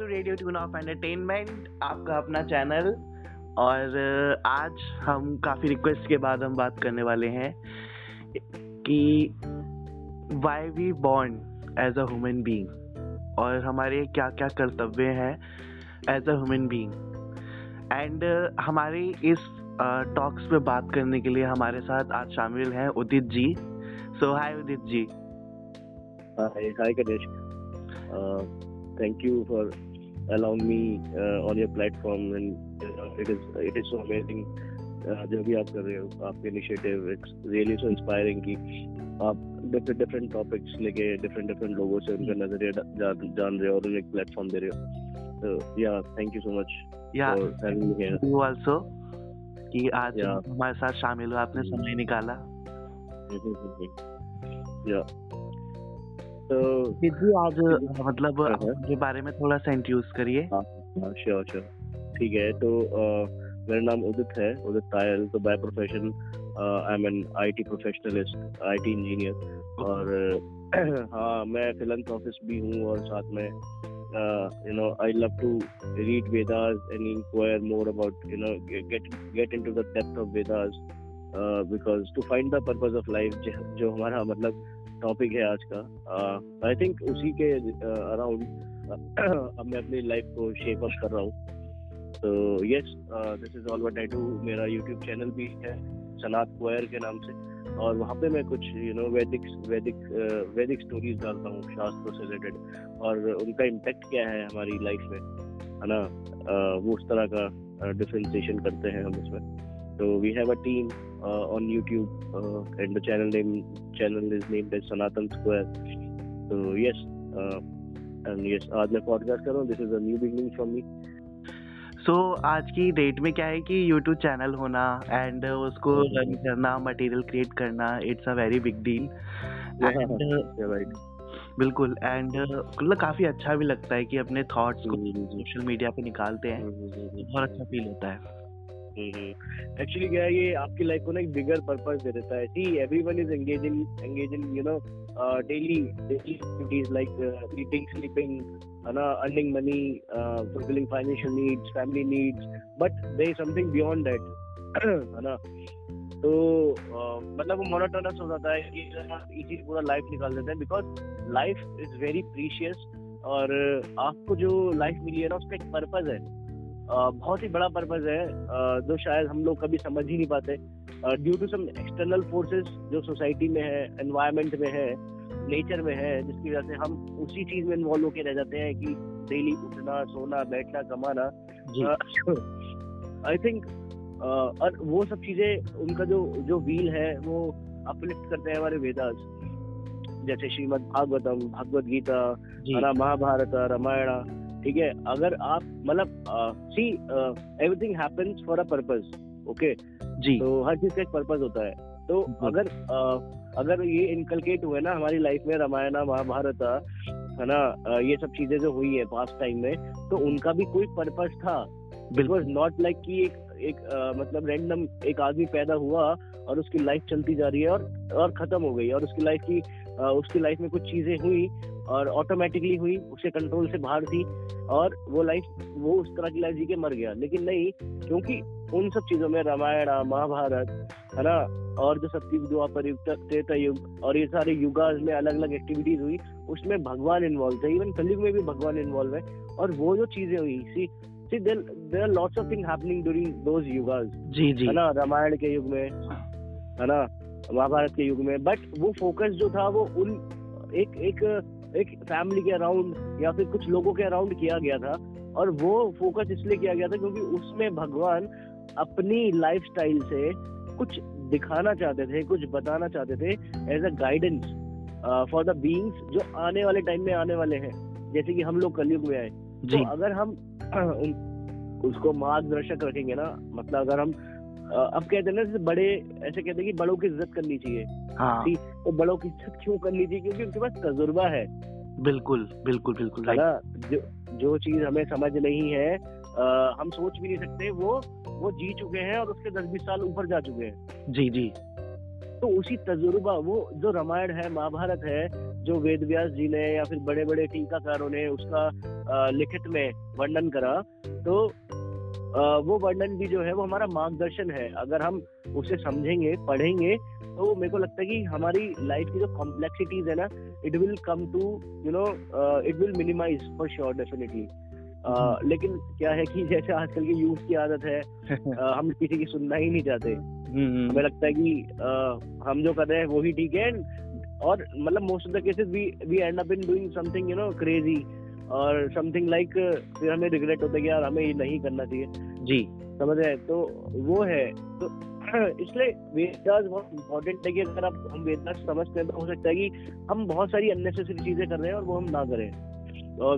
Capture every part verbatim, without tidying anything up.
Welcome to radio tune of entertainment, आपका अपना channel. और आज हम काफ़ी रिक्वेस्ट के बाद हम बात करने वाले हैं कि why we born as a human being और हमारे क्या क्या कर्तव्य हैं as a human being. And हमारे इस टॉक्स uh, पे बात करने के लिए हमारे साथ आज शामिल हैं Udit ji. So hi Udit ji. Hi hi Ganesh, thank you for allowing me on your platform and it is it is so amazing जो भी आप कर रहे हो, आपके initiative it's really so inspiring कि आप डिफरेंट डिफरेंट टॉपिक्स लेके डिफरेंट डिफरेंट लोगों से उनका नजरिया जान रहे हो और उन्हें एक प्लेटफॉर्म दे रहे हो। So yeah thank you so much for having me here. You also कि आज हमारे yeah. साथ शामिल हुआ, आपने समय निकाला। yeah. so, जी आज मतलब के बारे में थोड़ा सा इंट्रोड्यूस करिए। श्योर श्योर ठीक है। तो मेरा नाम उदित है, उदित तायल। तो by profession I am an IT professionalist, IT engineer. और हाँ, मैं फिलैंथ्रोपिस्ट भी हूँ और साथ में Uh, you know, I love to read Vedas and inquire more about, you know, get get into the depth of Vedas uh, because to find the purpose of life, जो हमारा मतलब topic है आज का, uh, I think उसी के uh, around अब मैं अपनी life को shape up कर रहा हूँ। तो yes, uh, this is all what I do। मेरा YouTube channel भी है सनातन स्क्वायर के नाम से, और वहाँ पे मैं कुछ यू नो वैदिक वैदिक वैदिक स्टोरीज डालता हूँ, शास्त्रों से रिलेटेड, और उनका इम्पैक्ट क्या है हमारी लाइफ में, है ना, वो उस तरह का डिफरेंशिएशन करते हैं हम उसमें। तो we have a team on YouTube and the channel name channel is named as Sanatan square. तो यस एंड यस आज मैं पॉडकास्ट कर रहा हूँ। This is a new beginning from me. So so, आज की डेट में क्या है कि यूट्यूब चैनल होना एंड उसको रन करना, मटेरियल क्रिएट करना, it's a very big deal. बिल्कुल। एंड काफ़ी अच्छा भी लगता है कि अपने थॉट्स को सोशल मीडिया पे निकालते हैं, बहुत अच्छा फील होता है। एक्चुअली क्या है, ये आपकी लाइफ को ना एक बिगर पर्पस दे देता है। See everyone is engaging engaging you know daily daily activities like eating, sleeping, Uh, earning money, uh, fulfilling financial needs, family needs, but there is something beyond that, है ना। तो मतलब वो monotonous हो जाता है कि इसी पूरा life निकाल देते हैं, because life is very precious। और आपको जो life मिली है ना, उसका एक purpose है, uh, बहुत ही बड़ा purpose है, uh, जो शायद हम लोग कभी समझ ही नहीं पाते, uh, due to some external forces जो society में है, environment में है, नेचर में है, जिसकी वजह से हम उसी चीज में इन्वॉल्व होके रह जाते हैं कि डेली उठना, सोना, बैठना, कमाना। आई थिंक uh, और वो सब चीजें, उनका जो जो व्हील है वो अपलिफ्ट करते हैं हमारे वेदास, जैसे श्रीमद भागवतम, भगवद गीता, महाभारत, रामायणा। ठीक है, अगर आप मतलब see everything happens for a purpose, okay जी। तो हर चीज का एक पर्पस होता है। तो अगर uh, अगर ये इनकलकेट हुए ना हमारी लाइफ में, रामायण, महाभारत, है ना, ये सब चीजें जो हुई है पास्ट टाइम में, तो उनका भी कोई पर्पस था। बिल्कुल नॉट लाइक कि एक एक आ, मतलब रैंडम एक आदमी पैदा हुआ और उसकी लाइफ चलती जा रही है और और खत्म हो गई, और उसकी लाइफ की आ, उसकी लाइफ में कुछ चीजें हुई और ऑटोमेटिकली हुई, उसके कंट्रोल से बाहर थी, और वो लाइफ वो उस तरह की लाइफ जी के मर गया। लेकिन नहीं, क्योंकि उन सब चीजों में रामायण, महाभारत, है ना, और जो सब चीज द्वापर त्रेता युग और ये सारे युगाज में अलग अलग एक्टिविटीज हुई, उसमें भगवान इन्वॉल्व है। इवन कलयुग में भी भगवान इन्वॉल्व है, और वो जो चीजें हुई, see see there there are lots of thing happening during those युगाज, जी जी, है ना, रामायण के युग में, है ना, महाभारत के युग में। बट वो फोकस जो था वो उन एक एक एक फैमिली के अराउंड या फिर कुछ लोगों के अराउंड किया गया था, और वो फोकस इसलिए किया गया था क्योंकि उसमें भगवान अपनी लाइफस्टाइल से कुछ दिखाना चाहते थे, कुछ बताना चाहते थे as a guidance for the beings जो आने वाले टाइम में आने वाले हैं, जैसे कि हम लोग कलयुग में आए। तो अगर हम उसको मार्गदर्शक रखेंगे ना, मतलब अगर हम अब कहते हैं ना, जैसे बड़े ऐसे कहते हैं कि बड़ों की इज्जत करनी चाहिए, ठीक, तो बड़ों की इज्जत क्यों करनी चाहिए? क्योंकि उनके पास तजुर्बा है। बिल्कुल बिल्कुल बिल्कुल, है ना। जो जो चीज हमें समझ नहीं है, आ, हम सोच भी नहीं सकते, वो वो जी चुके हैं और उसके दस बीस साल ऊपर जा चुके हैं, जी जी। तो उसी तजुर्बा, वो जो रामायण है, महाभारत है, जो वेद व्यास जी ने या फिर बड़े बड़े टीकाकारों ने उसका लिखित में वर्णन करा, तो वो वर्णन भी जो है वो हमारा मार्गदर्शन है। अगर हम उसे समझेंगे, पढ़ेंगे, तो मेरे को लगता है कि हमारी लाइफ की जो कॉम्प्लेक्सिटीज है ना, it will come to you know it will minimize for sure definitely. लेकिन क्या है कि जैसे आजकल के यूथ की आदत है, uh, हम किसी की सुनना ही नहीं चाहते। हमें लगता है कि uh, हम जो कर रहे हैं वो ही ठीक है, और मतलब most of the cases we we end up in doing something you know crazy और समथिंग लाइक, फिर हमें रिग्रेट होता है कि यार हमें ये नहीं करना चाहिए। जी समझ रहे हैं, तो वो है। तो इसलिए वेदास बहुत इम्पोर्टेंट है कि अगर आप हम वेदास समझते हैं तो हो सकता है कि हम बहुत सारी अननेसेसरी चीजें कर रहे हैं और वो हम ना करें।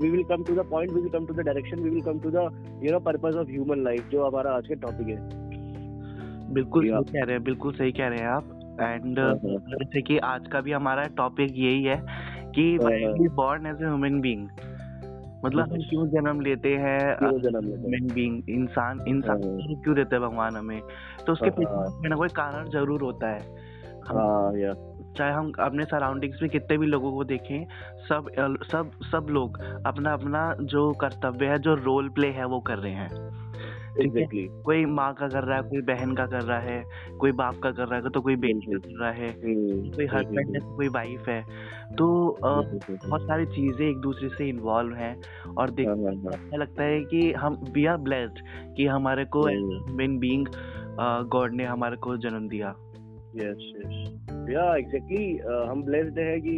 We will come to the point, we will come to the direction, we will come to the you know purpose of human life, जो हमारा आज का टॉपिक है। बिल्कुल सही कह रहे हैं, बिल्कुल सही कह रहे हैं आप। एंड जैसे कि आज का भी हमारा टॉपिक यही है कि we born as a human being, मतलब हम क्यों जन्म लेते हैं, ह्यूमन बीइंग, इंसान इंसान क्यों देते हैं भगवान हमें, तो उसके पीछे ना कोई कारण जरूर होता है। चाहे हम अपने सराउंडिंग्स में कितने भी लोगों को देखें, सब सब सब लोग अपना अपना जो कर्तव्य है, जो रोल प्ले है, वो कर रहे हैं। Exactly. कोई माँ का कर रहा है, कोई बहन का कर रहा है, कोई बाप का कर रहा है, तो कोई बेटी कर रहा है, कोई हस्बैंड है, कोई वाइफ है, तो बहुत सारी चीजें एक दूसरे से इन्वॉल्व हैं। और देखने लगता है कि हम वी आर ब्लेस्ड कि हमारे को ह्यूमन बीइंग गॉड ने हमारे को जन्म दिया। यस यस या एग्जैक्टली, हम ब्लेस्ड हैं कि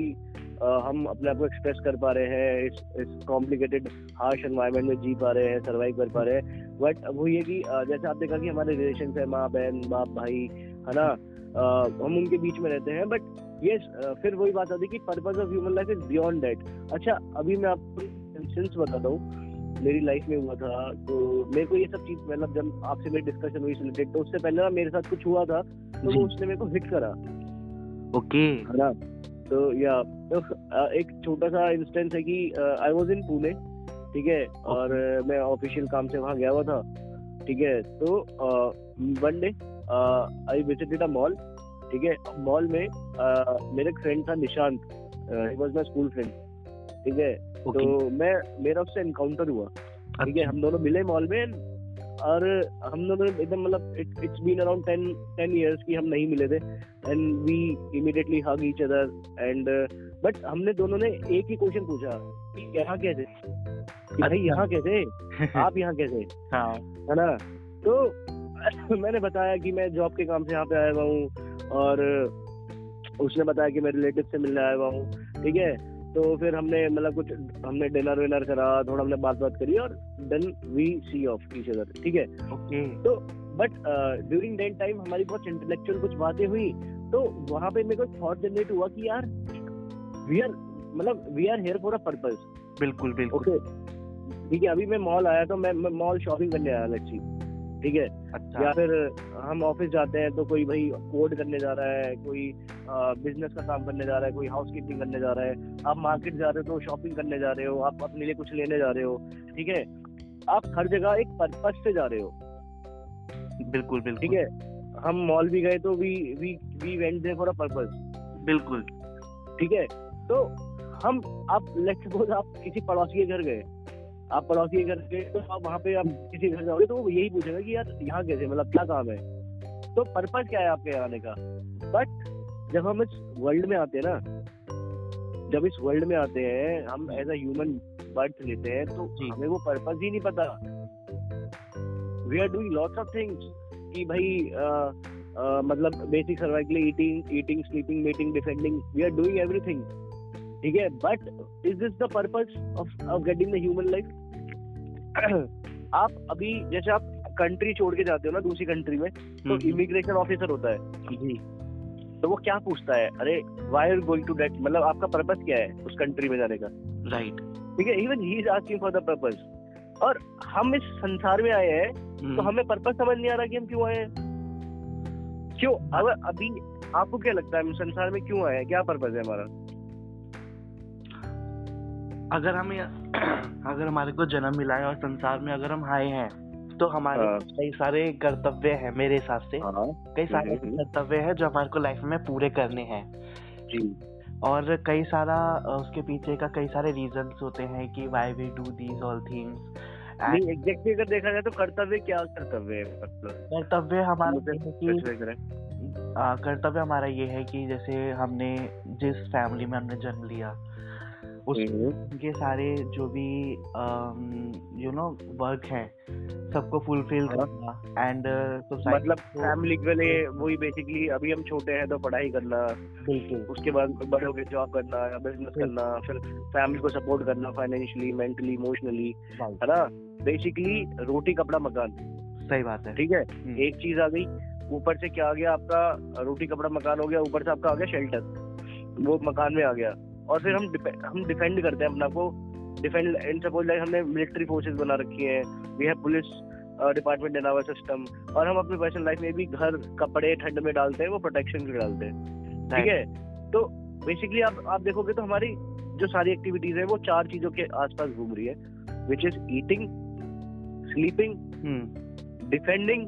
uh, हम अपने आप को एक्सप्रेस कर पा रहे हैं, इस इस कॉम्प्लिकेटेड हार्श एनवायरनमेंट में जी पा रहे हैं, सर्वाइव कर पा रहे हैं। बट वो ये कि uh, जैसे आप देखा कि हमारे रिलेशन है, माँ बहन, बाप भाई, है ना, uh, हम उनके बीच में रहते हैं। बट यस yes, uh, फिर वही बात आती है कि purpose of human life is beyond that. अच्छा, अभी मैं आपको इंस्टेंस बताता हूँ, मेरी लाइफ में हुआ था। तो मेरे को ये सब चीज, मतलब जब आपसे मेरी डिस्कशन हुई रिलेटेड, तो उससे पहले ना मेरे साथ कुछ हुआ था, तो वो उसने मेरे को हिट करा। ओके है ना, तो या तो एक छोटा सा इंस्टेंस है कि आई वाज इन पुणे, ठीक है, और मैं ऑफिशियल काम से वहाँ गया हुआ था, ठीक है। तो one day I visited a mall, ठीक है। मॉल में मेरा एक फ्रेंड था Nishant, he was my school friend, ठीक है। तो मैं मेरा उससे एनकाउंटर हुआ, ठीक है। हम दोनों मिले मॉल में, और हम दोनों एकदम मतलब it's been around ten ten years की हम नहीं मिले थे, and we immediately hug each other. And but हमने दोनों ने एक ही क्वेश्चन पूछा कि यहाँ कैसे, अरे यहाँ कैसे, आप यहाँ कैसे, है ना। तो मैंने बताया कि मैं जॉब के काम से यहाँ पे आया हुआ हूँ, और उसने बताया कि मैं रिलेटिव से मिलने आया हुआ हूँ, ठीक है। तो फिर हमने मतलब कुछ हमने डिनर विनर करा, थोड़ा हमने बात बात करी, और then we see off each other, ठीक है। ओके, तो बट ड्यूरिंग दैट टाइम हमारी बहुत इंटेलेक्चुअल कुछ बातें हुई, तो वहाँ पे मेरे को थॉट जनरेट हुआ कि यार वी आर मतलब we are here for a purpose. बिल्कुल बिल्कुल, ओके ठीक है। अभी मैं मॉल आया तो मैं मॉल शॉपिंग करने आया, अच्छी, ठीक है। अच्छा। या फिर हम ऑफिस जाते हैं तो कोई भाई कोड करने जा रहा है, कोई बिजनेस का काम करने जा रहा है, कोई हाउसकीपिंग करने जा रहा है। आप मार्केट जा रहे हो तो शॉपिंग करने जा रहे हो, आप अपने लिए कुछ लेने जा रहे हो, ठीक है। आप हर जगह एक पर्पस से जा रहे हो। बिल्कुल बिल्कुल, ठीक है। हम मॉल भी गए तो we we we went there for a purpose. बिल्कुल, ठीक है। तो हम आप लेट्स सपोज आप किसी पड़ोसी के घर गए, आप पड़ोसी के घर गए, तो आप वहाँ पे आप किसी घर जाओगे तो वो यही पूछेगा कि यार यहाँ कैसे, मतलब क्या काम है, तो पर्पस क्या है आपके आने का। बट जब हम इस वर्ल्ड में आते हैं ना, जब इस वर्ल्ड में आते हैं हम एज अ ह्यूमन बर्थ लेते हैं, तो हमें वो पर्पस ही नहीं पता। We are doing lots of things कि भाई आ, आ, मतलब basic survival eating eating sleeping mating defending, we are doing everything, ठीक है। But is this the purpose of of getting the human life. आप अभी जैसे आप कंट्री छोड़ के जाते हो ना दूसरी कंट्री में, तो इमिग्रेशन ऑफिसर होता है जी, तो वो क्या पूछता है, अरे why are you going to that, मतलब आपका पर्पस क्या है उस कंट्री में जाने का, राइट, ठीक है। Even he is asking for the purpose. और हम इस संसार में आए हैं तो हमें पर्पस समझ नहीं आ रहा कि हम क्यों आए हैं, क्यों। अगर अभी आपको क्या लगता है हम संसार में क्यों आए हैं, क्या पर्पस है हमारा। अगर हमें अगर हमारे को जन्म मिला है और संसार में अगर हम आए हैं तो हमारे कई सारे कर्तव्य हैं, मेरे हिसाब से कई सारे कर्तव्य हैं जो हमारे को लाइफ में पूरे करने हैं। और कई सारा उसके पीछे का कई सारे रीजंस होते हैं कि why we do these all things. नहीं, एग्जैक्टली अगर देखा जाए तो कर्तव्य क्या कर्तव्य कर्तव्य हमारा कि कर्तव्य हमारा ये है कि जैसे हमने जिस फैमिली में हमने जन्म लिया उसके सारे जो भी यू नो वर्क हैं सबको फुलफिल करना एंड मतलब फैमिली वाले वही बेसिकली अभी हम छोटे हैं तो पढ़ाई करना, बिल्कुल उसके बाद बड़े होकर जॉब करना या बिजनेस करना, फिर फैमिली को सपोर्ट करना फाइनेंशियली, मेंटली, इमोशनली, है ना, बेसिकली रोटी कपड़ा मकान। सही बात है, ठीक है, एक चीज आ गई, ऊपर से क्या आ गया आपका रोटी कपड़ा मकान हो गया, ऊपर से आपका आ गया शेल्टर, वो मकान में आ गया। और फिर हम हम डिफेंड करते हैं अपने आप को, डिफेंड एंड सपोज लाइक हमने मिलिट्री फोर्सेस बना रखी हैं, we have police department in our system, और हम अपनी पर्सनल लाइफ में भी घर कपड़े ठंड में डालते हैं, वो प्रोटेक्शन भी डालते हैं, ठीक है। तो बेसिकली आप आप देखोगे तो हमारी जो सारी एक्टिविटीज है वो चार चीजों के आसपास घूम रही है, which is eating, sleeping, defending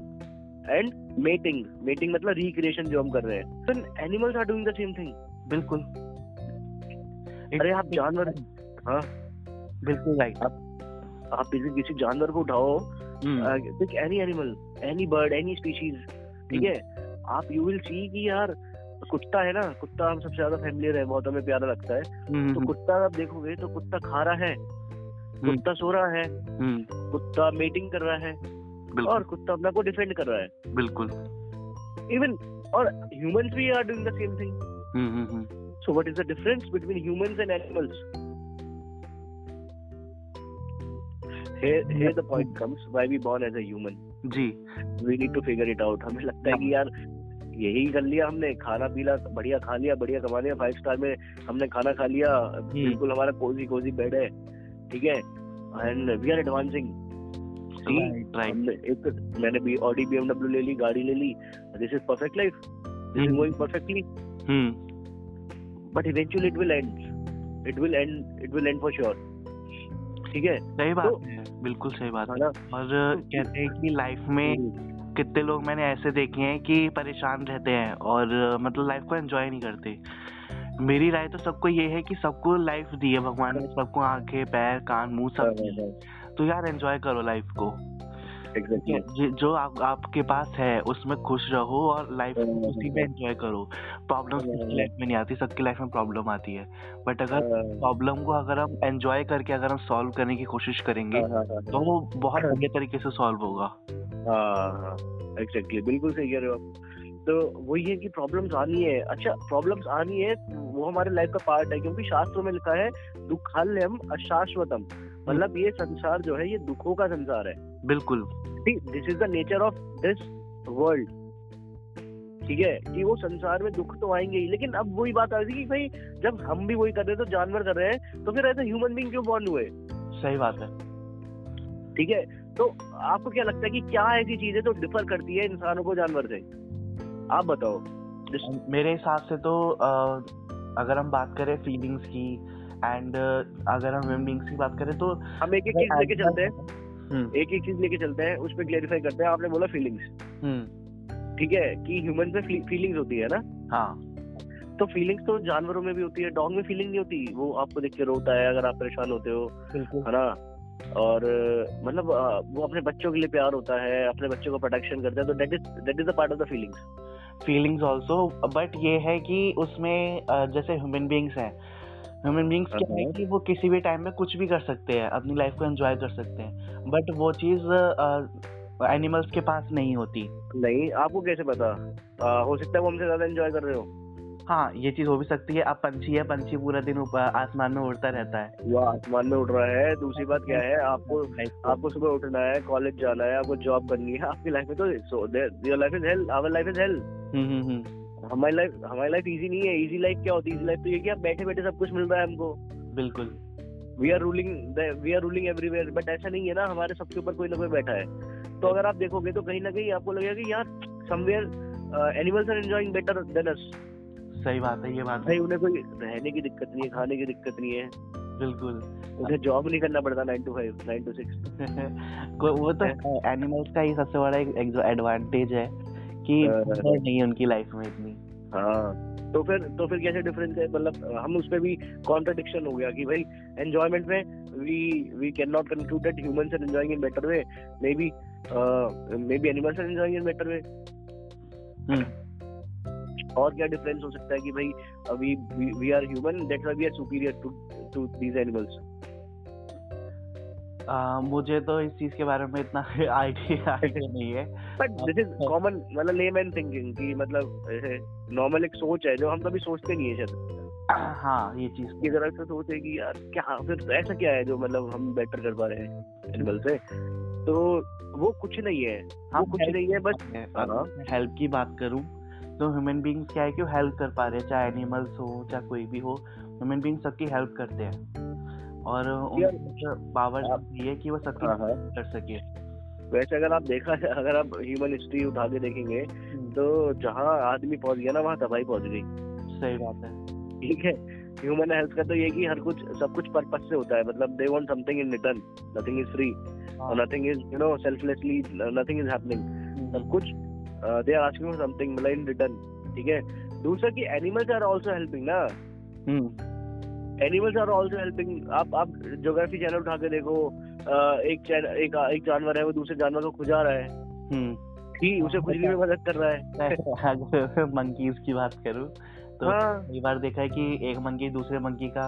and mating. Mating मतलब रिक्रिएशन जो हम कर रहे हैं। तो animals are doing the same thing. बिल्कुल, अरे आप जानवर, हाँ बिल्कुल राइट, आप आप किसी जानवर को उठाओ, pick any animal, any bird, any species, ठीक है, आप यू विल सी कि यार कुत्ता है ना, कुत्ता हम सबसे ज्यादा फैमिलियर है, बहुत हमें प्यारा लगता है, तो कुत्ता आप देखोगे तो कुत्ता खा रहा है, कुत्ता सो रहा है, कुत्ता मेटिंग कर रहा है और कुत्ता अपना को डिफेंड कर रहा है। बिल्कुल, इवन और ह्यूमंस भी are doing the same thing. So what is the difference between humans and animals? Here, here the point comes, why we born as a human. जी. We need to figure it out. हमें लगता है कि यार यही कर लिया हमने, खाना पीला बढ़िया खा लिया, बढ़िया कमा लिया, फाइव स्टार में हमने खाना खा लिया, बिल्कुल हमारा कोजी कोजी बेड है, ठीक है, and we are advancing. See, हमने एक मैंने भी Audi B M W ले ली, गाड़ी ले ली, this is perfect life, this is going perfectly. Hmm. But eventually it will end. It will end. It will end for sure. ठीक है, सही बात है, बिल्कुल सही बात है। और कहते हैं कि लाइफ में कितने लोग मैंने ऐसे देखे हैं कि परेशान रहते हैं और मतलब लाइफ को एंजॉय नहीं करते। मेरी राय तो सबको ये है कि सबको लाइफ दी है भगवान ने, सबको आंखें, पैर, कान, मुंह सब, तो यार एंजॉय करो लाइफ को। Exactly. जो आप, आपके पास है उसमें खुश रहो और लाइफ उसी में एंजॉय करो। प्रॉब्लम लाइफ में नहीं आती, सबकी लाइफ में प्रॉब्लम आती है, बट अगर प्रॉब्लम को अगर हम एंजॉय करके अगर हम सॉल्व करने की कोशिश करेंगे तो वो बहुत बढ़िया तरीके से सॉल्व होगा। हाँ, एग्जैक्टली, बिल्कुल सही कह रहे हो आप। तो वही है कि प्रॉब्लम्स आनी है, अच्छा प्रॉब्लम्स आनी है, वो हमारे लाइफ का पार्ट है, क्योंकि शास्त्रों में लिखा है दुःखालयम अशाश्वतम, मतलब ये संसार जो है ये दुखों का संसार है। बिल्कुल, this is the nature of this world, ठीक है, कि वो संसार में दुख तो आएंगे ही, लेकिन अब वही बात आ रही है कि भाई जब हम भी वही कर रहे हैं तो जानवर कर रहे हैं, तो फिर ऐसे ह्यूमन बीइंग क्यों बॉर्न हुए। सही बात है, ठीक है। तो आपको क्या लगता है कि क्या ऐसी चीजें तो डिफर करती है इंसानों को जानवर से, आप बताओ। मेरे हिसाब से तो अगर हम बात करें फीलिंग्स की एंड अगर हम ह्यूमन बीइंग्स की बात करें तो हम एक एक चीज लेके चलते हैं, एक एक चीज लेके चलते हैं, उस पे क्लैरिफाई करते हैं। आपने बोला फीलिंग्स, ठीक है, कि ह्यूमन में फीलिंग्स होती है ना, हाँ, तो फीलिंग्स तो जानवरों में भी होती है। डॉग में फीलिंग नहीं होती, वो आपको देख के रोता है अगर आप परेशान होते हो, है ना, और मतलब वो अपने बच्चों के लिए प्यार होता है, अपने बच्चों को प्रोटेक्शन करता है, तो that is that is the part of the feelings feelings also. But ये है कि उसमें जैसे ह्यूमन बीइंग्स हैं, ह्यूमन बीइंग्स क्या है कि वो किसी भी टाइम में कुछ भी कर सकते हैं, अपनी लाइफ को एंजॉय कर सकते हैं, बट वो चीज़ एनिमल्स के पास नहीं होती। नहीं, आपको कैसे पता? आ, हो सकता है वो हमसे ज़्यादा एंजॉय कर रहे हो। हाँ, ये चीज़ हो भी सकती है। अब पंछी है, पंछी पूरा दिन आसमान में उड़ता रहता है, वो आसमान में उड़ रहा है। दूसरी बात क्या है, आपको आपको सुबह उठना है, कॉलेज जाना है, आपको जॉब करनी है, आपकी लाइफ में तो your life is hell, our life is hell. हमारी लाइफ हमारी लाइफ इजी नहीं है। इजी लाइफ क्या होती है? इजी लाइफ तो ये कि आप बैठे बैठे सब कुछ मिल रहा है हमको। बिल्कुल, we are ruling we are ruling everywhere, but ऐसा नहीं है ना, हमारे सबके ऊपर कोई ना कोई बैठा है। तो अगर आप देखोगे तो कहीं ना कहीं आपको लगेगा कि यार somewhere animals are enjoying better than us. सही बात है, ये बात है। उन्हें कोई रहने की दिक्कत नहीं है, खाने की दिक्कत नहीं है, बिल्कुल उन्हें जॉब नहीं करना पड़ता nine to five nine to six. वो तो एनिमल्स का ही सबसे बड़ा एडवांटेज है कि नहीं है उनकी लाइफ में इतनी। हाँ, तो फिर तो फिर कैसे डिफरेंस है, मतलब हम उसमें भी कॉन्ट्रडिक्शन हो गया कि भाई एंजॉयमेंट में we we can not conclude that humans are enjoying in better way, may be may be animals are enjoying in better way. और क्या डिफरेंस हो सकता है कि भाई अभी we are human that's why we are superior to to these animals. Uh, मुझे तो इस चीज के बारे में इतना आइडिया नहीं है, बट दिस इज कॉमन मतलब लेमैन थिंकिंग की, मतलब नॉर्मल एक सोच है जो हम कभी सोचते नहीं है शायद. हाँ, ये चीज की तरह से सोच है कि यार क्या फिर ऐसा क्या है जो मतलब हम बेटर कर पा रहे हैं एनिमल से, तो वो कुछ नहीं है. हाँ, वो कुछ नहीं है. बस हेल्प की बात करूं तो ह्यूमन बींग्स क्या है कि वो हेल्प कर पा रहे हैं, चाहे एनिमल्स हो चाहे कोई भी हो, ह्यूमन बींग्स सबकी हेल्प करते हैं और उन पावर ये कि वो सबकी हेल्प कर सके. वैसे अगर आप देखा अगर आप ह्यूमन हिस्ट्री उठा के देखेंगे तो जहाँ आदमी पहुंच गया ना वहाँ तबाही पहुंच गई. सही बात है. ठीक है, ह्यूमन हेल्थ का तो ये कि हर कुछ सब कुछ पर्पस से होता है, मतलब they want something in return, nothing is free और nothing is you know selflessly, nothing is happening, सब कुछ they are asking for something मतलब इन रिटर्न. ठीक है, दूसरा कि एनिमल्स आर आल्सो हेल्पिंग ना, एनिमल्स आर ऑल्सो हेल्पिंग. आप आप ज्योग्राफी चैनल उठा के देखो, एक चैनल एक एक जानवर है वो दूसरे जानवर को खुजा रहा है, ठीक उसे खुजने में मदद कर रहा है. मंकीज की बात करूँ तो कई बार देखा है कि एक मंकी दूसरे मंकी का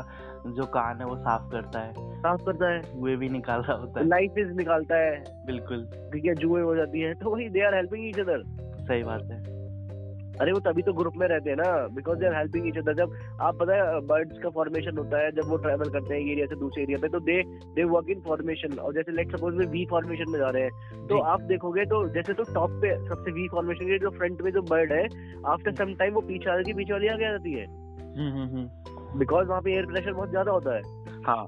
जो कान है वो साफ करता है साफ करता है जुए भी निकाल रहा होता है, लाइसेंस निकालता है. बिल्कुल. ठीक है, जुए हो जाती है तो वही they are helping each other. सही बात है. अरे वो तभी तो ग्रुप में रहते हैं ना, because they are helping each other. जब आप पता है बर्ड्स का फॉर्मेशन होता है, जब वो ट्रैवल करते हैं एरिया से दूसरे एरिया पे तो दे दे वर्क इन फॉर्मेशन. और जैसे लेट सपोज वी फॉर्मेशन में जा रहे हैं तो आप देखोगे तो जैसे तो टॉप पे सबसे वी फॉर्मेशन के जो फ्रंट में जो बर्ड है आफ्टर सम टाइम वो पीछे आ जाती है, पीछे वाली आगे आ जाती है बिकॉज वहाँ पे एयर प्रेशर बहुत ज्यादा होता है. हाँ,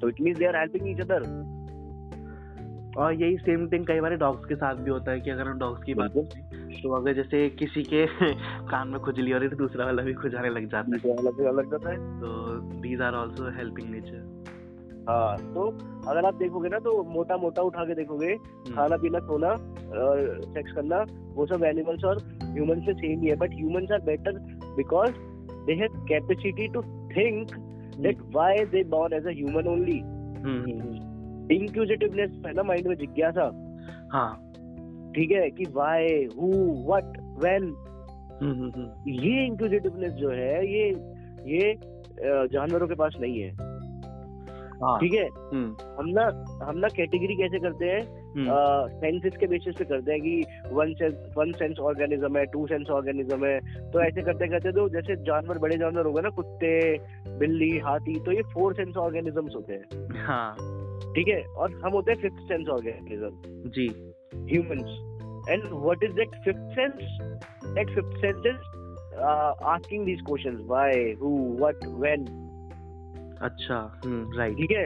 तो it means they are helping each other. और यही सेम थिंग कई बार डॉग्स के साथ भी होता है कि अगर हम डॉग्स की बात करें तो अगर जैसे किसी के कान में खुजली हो रही तो दूसरा वाला भी खुजाने लग जाता है, दूसरा लग जाता है. तो these are also helping nature. हाँ, तो अगर आप देखोगे ना तो मोटा मोटा उठा के देखोगे खाना पीना सोना और सेक्स करना वो सब एनिमल्स और ह्यूमन से सेम ही है, but humans are better because they have capacity to think that why they born as a human only. Inquisitiveness है ना माइंड में, जिज्ञासा. हाँ, ठीक है कि वाई हु व्हाट व्हेन, ये इंक्यूजिटिवनेस जो है ये ये जानवरों के पास नहीं है. ठीक है, हम ना हम ना कैटेगरी कैसे करते हैं, सेंसेस के बेसिस पे करते हैं कि one sense one sense organism है, टू सेंस ऑर्गेनिज्म है. तो ऐसे करते करते तो जैसे जानवर बड़े जानवर होगा ना, कुत्ते बिल्ली हाथी, तो ये फोर सेंस ऑर्गेनिजम्स होते हैं. हाँ, ठीक है, और हम होते हैं फिफ्थ सेंस ऑर्गेनिज्म जी humans. And what is that fifth sense? That fifth sense is asking these questions why who what when. अच्छा, हम्म, राइट. ठीक है,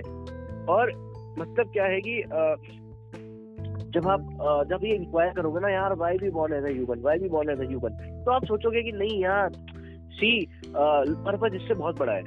और मतलब क्या है कि uh, जब आप uh, जब ये इंक्वायर करोगे ना यार why we born as a human, why we born as a human, तो आप सोचोगे कि नहीं यार सी पर्पस इससे बहुत बड़ा है,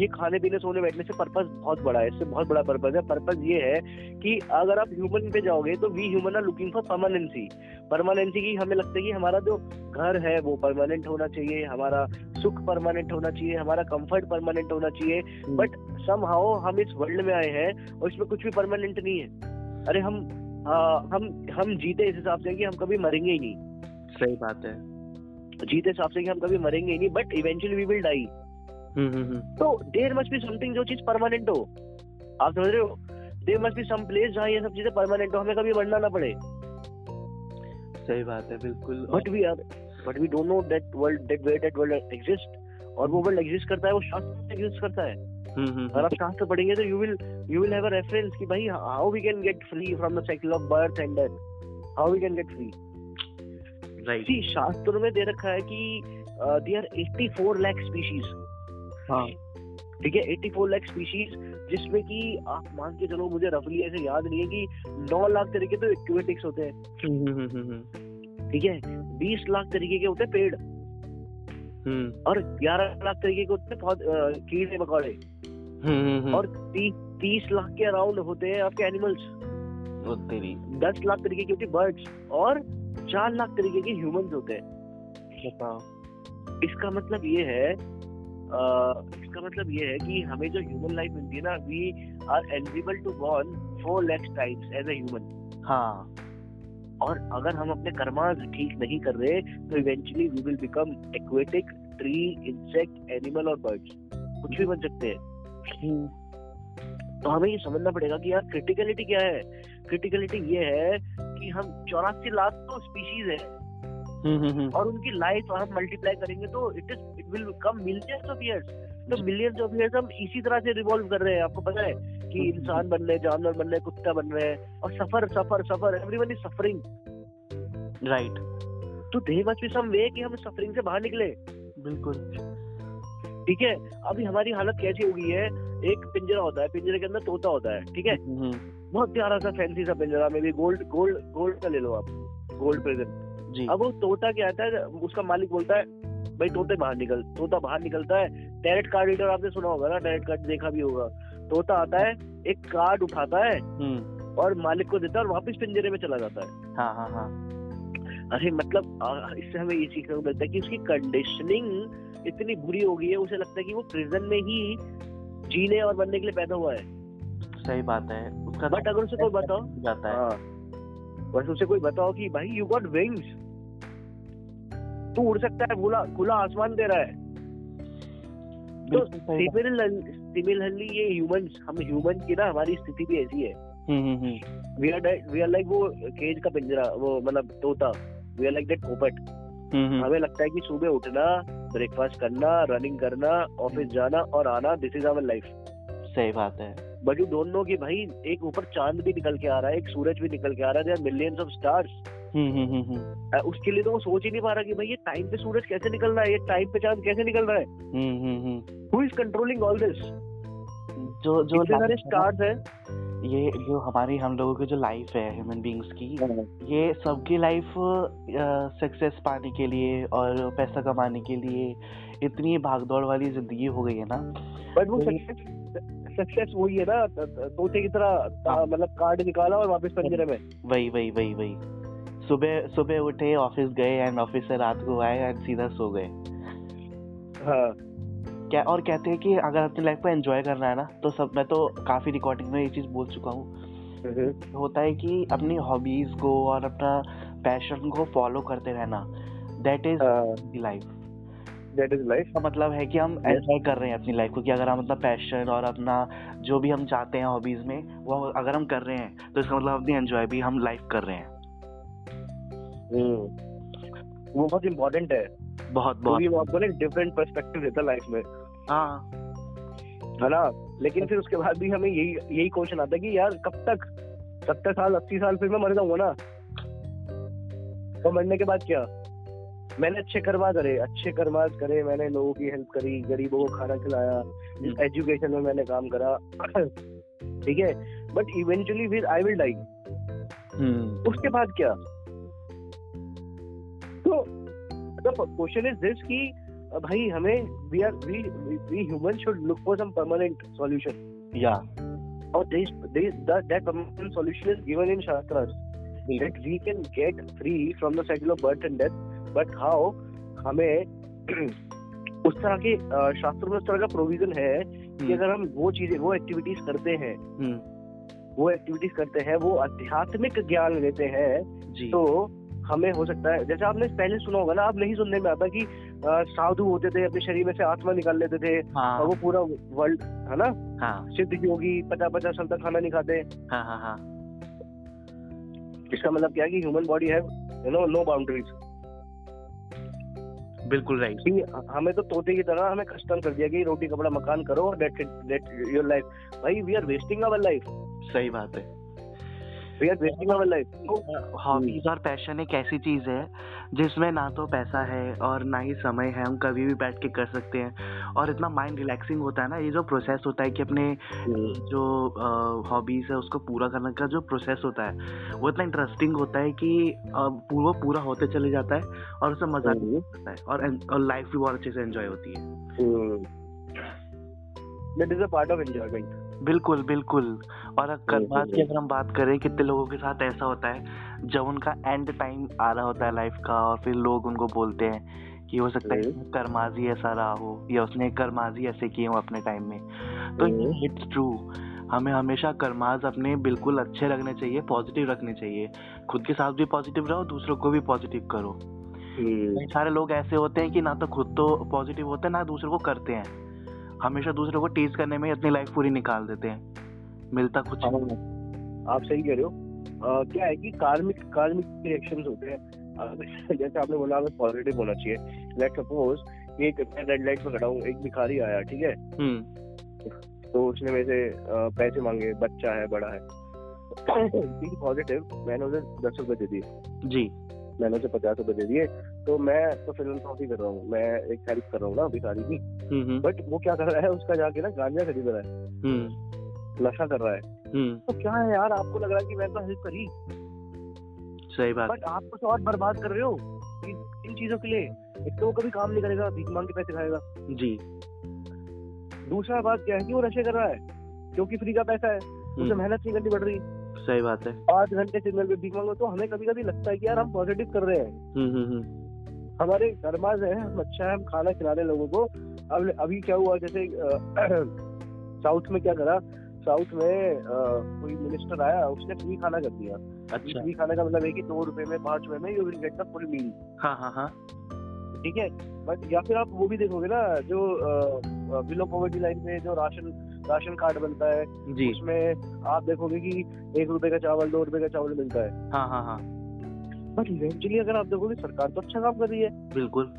ये खाने पीने सोने बैठने से पर्पस बहुत बड़ा है, इससे बहुत बड़ा पर्पस है. पर्पस ये है कि अगर आप ह्यूमन पे जाओगे तो we human are looking for permanency. Permanency की हमें लगता है कि हमारा जो घर है वो परमानेंट होना चाहिए, हमारा सुख परमानेंट होना चाहिए, हमारा कंफर्ट परमानेंट होना चाहिए, बट समहाउ हम इस वर्ल्ड में आए हैं और इसमें कुछ भी परमानेंट नहीं है. अरे हम आ, हम हम जीते इस हिसाब से कि हम कभी मरेंगे ही नहीं. सही बात है, जीते इस हिसाब से कि हम कभी मरेंगे ही नहीं, but eventually we will die. तो देयर मस्ट बी समथिंग जो चीज परमानेंट हो, आप समझ रहे हो, there must be some place जहाँ ये सब चीजें परमानेंट हो, हमें कभी मरना ना पड़े. सही बात है, बिल्कुल. But we are but we don't know that world that way that world exist, और वो वर्ल्ड एग्जिस्ट करता है, वो शास्त्र में एग्जिस्ट करता है. अगर आप शास्त्र पढ़ेंगे तो you will you will have a reference कि भाई how we can get free from the cycle of birth and death, how we can get free. Right, शास्त्र में दे रखा है कि देयर चौरासी लाख स्पीशीज. हाँ, ठीक है, चौरासी लाख स्पीशीज, जिसमें कि आप मान के चलो, मुझे रफली ऐसे याद नहीं है कि नौ लाख तरीके तो एक्वेटिक्स होते हैं, ठीक है, बीस लाख तरीके के होते हैं पेड़, और ग्यारह लाख तरीके के होते हैं कीड़े मकोड़े, और तीस लाख के अराउंड होते हैं आपके एनिमल्स, दस लाख तरीके की होती है बर्ड्स, और चार लाख तरीके के ह्यूमंस होते हैं. इसका मतलब ये है Uh, इसका मतलब ये है कि हमें जो ह्यूमन लाइफ मिलती है ना, we are eligible to born four lakhs times as a human. हाँ, और अगर हम अपने कर्मास ठीक नहीं कर रहे तो eventually we will become aquatic, tree, insect, animal और बर्ड्स, कुछ भी बन सकते हैं। तो हमें ये समझना पड़ेगा कि यार क्रिटिकलिटी क्या है। क्रिटिकलिटी ये है कि हम चौरासी लाख तो स्पीशीज है और उनकी लाइफ हम मल्टीप्लाई करेंगे तो it is it will come millions of years. तो मिलियंस ऑफ इयर्स हम इसी तरह से रिवॉल्व कर रहे हैं। आपको पता है कि इंसान बन रहे, जानवर बन रहे, कुत्ता बन रहे हैं और suffer suffer suffer everyone is suffering, right? तो there must be some way कि हम सफरिंग से बाहर निकले। बिल्कुल ठीक है। अभी हमारी हालत कैसी हो गई है, एक पिंजरा होता है, पिंजरे के अंदर तोता होता है, ठीक है, बहुत प्यारा सा फैंसी सा पिंजरा में भी, गोल्ड गोल्ड गोल्ड का ले लो आप, गोल्ड प्रेजेंट। अब वो तोता क्या आता है, उसका मालिक बोलता है भाई तोते बाहर निकल, तोता बाहर निकलता है। डेरेट कार्ड रीडर आपने सुना होगा ना, डेरेट कार्ड देखा भी होगा। तोता आता है, एक कार्ड उठाता है और मालिक को देता है और वापस पिंजरे में चला जाता है। हाँ हाँ हाँ। अरे मतलब इससे हमें ये सीखने को मिलता है कि उसकी कंडीशनिंग इतनी बुरी हो गई है, उसे लगता है कि वो प्रिजन में ही जीने और बनने के लिए पैदा हुआ है। सही बात है उसका। बट अगर उसे कोई बताओ जाता है, बस उसे कोई बताओ कि भाई यू गॉट विंग्स, तू उड़ सकता है, खुला खुला आसमान दे रहा है। तो सिमिलरली ये ह्यूमंस, हम ह्यूमन की ना हमारी स्थिति भी ऐसी है। We are we are like वो केज का पिंजरा, वो मतलब तोता, वी आर लाइक दैट पोपट। हमें लगता है कि सुबह उठना, ब्रेकफास्ट करना, रनिंग करना, ऑफिस जाना और आना, दिस इज आवर लाइफ। सही बात है। बट यू डोंट नो कि भाई एक ऊपर चांद भी निकल के आ रहा है, एक सूरज भी निकल के आ रहा है, there are millions of stars. उसके लिए तो वो सोच ही नहीं पा रहा कि भाई ये टाइम पे सूरज कैसे निकल रहा है, ये टाइम पे चांद कैसे निकल रहा है, who is controlling all this. जो जो सारे स्टार्स है, ये जो हमारी हम लोगों की जो लाइफ है ह्यूमन बींग्स की, ये सबकी लाइफ सक्सेस पाने के लिए और पैसा कमाने के लिए इतनी भागदौड़ वाली जिंदगी हो गई है ना। बट वो सक्सेस वही है ना, तोते की तरह, मतलब कार्ड निकाला और वापस पंजरे में। वही वही वही वही सुबह सुबह उठे, ऑफिस गए एंड ऑफिस से रात को आए एंड सीधा सो गए। हाँ क्या। और कहते हैं कि अगर अपनी लाइफ को एंजॉय करना है ना तो सब, मैं तो काफ़ी रिकॉर्डिंग में ये चीज़ बोल चुका हूँ, होता है कि अपनी हॉबीज़ को और अपना पैशन को फॉलो करते रहना, that is life. That is life. का मतलब है कि हम एंजॉय कर रहे हैं अपनी लाइफ को, कि अगर हम अपना पैशन और अपना जो भी हम चाहते हैं हॉबीज में वो अगर हम कर रहे हैं तो इसका मतलब अपनी एंजॉय भी हम लाइफ कर रहे हैं। हम्म, वो बहुत इम्पोर्टेंट है, बहुत बहुत। ये आपको एक डिफरेंट पर्सपेक्टिव देता लाइफ में। हाँ है ना। लेकिन फिर उसके बाद भी हमें यही यही क्वेश्चन आता है कि यार कब तक, सत्तर साल अस्सी साल फिर मैं मर जाऊंगा ना, तो मरने के बाद क्या? मैंने अच्छे कर्मा करे, अच्छे कर्मा करे, मैंने लोगों की हेल्प करी, गरीबों को खाना खिलाया, एजुकेशन में मैंने काम करा, ठीक है, बट इवेंचुअली फिर आई विल डाई, उसके बाद क्या? तो क्वेश्चन इज दिस कि भाई हमें, we are we we human should look for some permanent solution. या और this this that permanent solution is given in shastras that we can get free from the cycle of birth and death. But how? हमें उस तरह के शास्त्रों में उस तरह का प्रोविजन है कि अगर हम वो चीजें, वो एक्टिविटीज करते हैं, वो एक्टिविटीज करते हैं, वो आध्यात्मिक ज्ञान लेते हैं, तो हमें हो सकता है, जैसे आपने पहले सुना होगा ना, आप नहीं सुनने में आता कि साधु होते थे, अपने शरीर में से आत्मा निकाल लेते थे और वो पूरा वर्ल्ड, है ना, सिद्ध योगी पचास पचास साल तक खाना नहीं खाते। इसका मतलब क्या है कि ह्यूमन बॉडी है, यू नो, नो बाउंड्रीज। बिल्कुल राइट। right. हमें तो तोते की तरह हमें कस्टम कर दिया कि रोटी कपड़ा मकान करो, दैट दैट योर लाइफ। भाई we are wasting our life. सही बात है, we are wasting our life. Hobbies और पैशन एक ऐसी चीज है जिसमें ना तो पैसा है और ना ही समय है, हम कभी भी बैठ के कर सकते हैं, और इतना माइंड रिलैक्सिंग होता है ना, ये जो प्रोसेस होता है कि अपने जो हॉबीज है उसको पूरा करने का जो प्रोसेस होता है वो इतना इंटरेस्टिंग होता है कि वो पूरा होते चले जाता है और उसमें मजा भी आता है और लाइफ भी बहुत अच्छे से एंजॉय होती है। That is a part of enjoyment. बिल्कुल बिल्कुल। और कर्मा की अगर हम बात करें, कितने लोगों के साथ ऐसा होता है जब उनका एंड टाइम आ रहा होता है लाइफ का और फिर लोग उनको बोलते हैं कि हो सकता है कर्माजी ऐसा रहा हो या उसने कर्माजी ऐसे किए हो अपने टाइम में. तो इट्स ट्रू, हमें हमेशा कर्माज अपने बिल्कुल अच्छे रखने चाहिए, पॉजिटिव रखने चाहिए. खुद के साथ भी पॉजिटिव रहो, दूसरों को भी पॉजिटिव करो. कई सारे लोग ऐसे होते हैं कि ना तो खुद तो पॉजिटिव होते हैं ना दूसरों को करते हैं, हमेशा दूसरों को टीज करने में अपनी लाइफ पूरी निकाल देते हैं, मिलता कुछ नहीं. आप सही कह रहे हो. आ, क्या है कि कार्मिक कार्मिक रिएक्शंस होते हैं. जैसे आपने बोला हमें पॉजिटिव बोलना चाहिए. लेट्स सपोज कि एक रेड लाइट पर खड़ा हूँ, एक भिखारी आया, ठीक है, तो उसने मेरे से पैसे मांगे, बच्चा है, बड़ा है, पॉजिटिव. मैंने उसे दस रुपये दे दिए जी, मैंने उसे पचास रुपये दे दिए. तो मैं तो फिलॉसफी कर रहा हूँ, मैं एक हेल्प कर रहा हूँ ना भिखारी की. बट वो क्या कर रहा है, उसका जाके ना गांजा खरीद रहा है, नशा कर रहा है. तो क्या है यार, आपको लग रहा है कि मैं तो हेल्प करी, सही बात, बट आप कुछ और बर्बाद कर रहे हो इन चीजों के लिए. एक तो वो कभी काम नहीं करेगा, भीख मांग के पैसे खाएगा जी. दूसरा बात क्या है कि वो नशे कर रहा है क्योंकि फ्री का पैसा है, उसे मेहनत नहीं करनी पड़ रही, सही बात है, पाँच घंटे सिग्नल पे भीख मांगो. तो हमें कभी कभी लगता है कि यार हम पॉजिटिव कर रहे हैं, हमारे कर्माज है, हम अच्छा है, हम खाना खिला रहे लोगों को. अब अभी क्या हुआ, जैसे साउथ में क्या करा, साउथ में कोई मिनिस्टर आया, उसने फ्री खाना कर दिया. अच्छा. फ्री खाना का मतलब है कि दो रुपए में, पाँच रुपए में you will get the full meal. हाँ हाँ हाँ, ठीक है. बट या फिर आप वो भी देखोगे ना, जो बिलो पॉवर्टी लाइन में जो राशन राशन कार्ड बनता है, उसमें आप देखोगे कि एक रुपए का चावल, दो रुपए का चावल मिलता है. हाँ हाँ हाँ. बट इवेंचुअली अगर आप देखोगे, सरकार तो अच्छा काम कर रही है, बिल्कुल,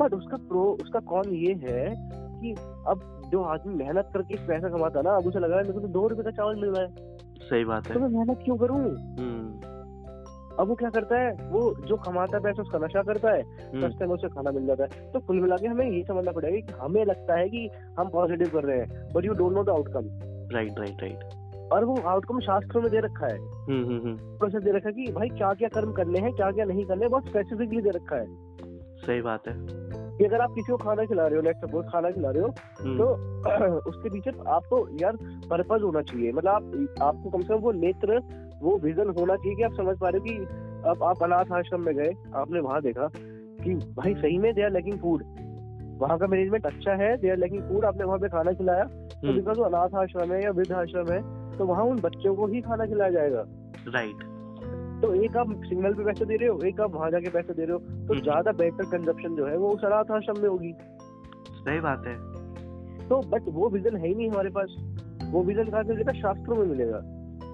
बट उसका प्रो उसका कॉन ये है कि अब जो आदमी मेहनत करके पैसा कमाता ना, अब उसे लग रहा है मेरे को तो दो रुपए का चावल मिल रहा है, सही बात है, तो मैं मेहनत क्यों करूँ. अब वो क्या करता है, वो जो कमाता है पैसा उसका नशा करता है, सस्ते में उसे खाना मिल जाता है. तो कुल मिला के हमें ये समझना पड़ेगा कि हमें लगता है कि हम पॉजिटिव कर रहे हैं, but you don't know the outcome. Right right right. और वो आउटकम शास्त्रों में दे रखा है, प्रोसेस दे रखा है कि भाई क्या क्या कर्म करने हैं, क्या क्या नहीं करने, बहुत स्पेसिफिकली दे रखा है. सही बात है. कि अगर आप किसी को खाना खिला रहे हो, लेट्स सपोज खाना खिला रहे हो, तो उसके पीछे आपको यार पर्पज होना चाहिए, मतलब आप आपको कम से कम वो नेत्र, वो विजन होना चाहिए कि आप समझ पा रहे हो कि अब आप अनाथ आश्रम में गए, आपने वहाँ देखा कि भाई सही में दे आर लैकिंग फूड, वहाँ का मैनेजमेंट अच्छा है, दे आर लैकिंग फूड, आपने वहाँ पे खाना खिलाया. तो बिकॉज वो अनाथ आश्रम है या वृद्ध आश्रम है, तो वहाँ उन बच्चों को ही खाना खिलाया जाएगा. राइट. तो एक आप सिग्नल पे पैसे दे रहे हो, एक आप वहाँ जाके पैसे दे रहे हो, तो ज्यादा बेटर कंजप्शन जो है वो उस अनाथ आश्रम में होगी. सही बात है. तो बट वो विजन है ही नहीं हमारे पास. वो विजन कहाँ से मिलेगा, शास्त्रों में मिलेगा,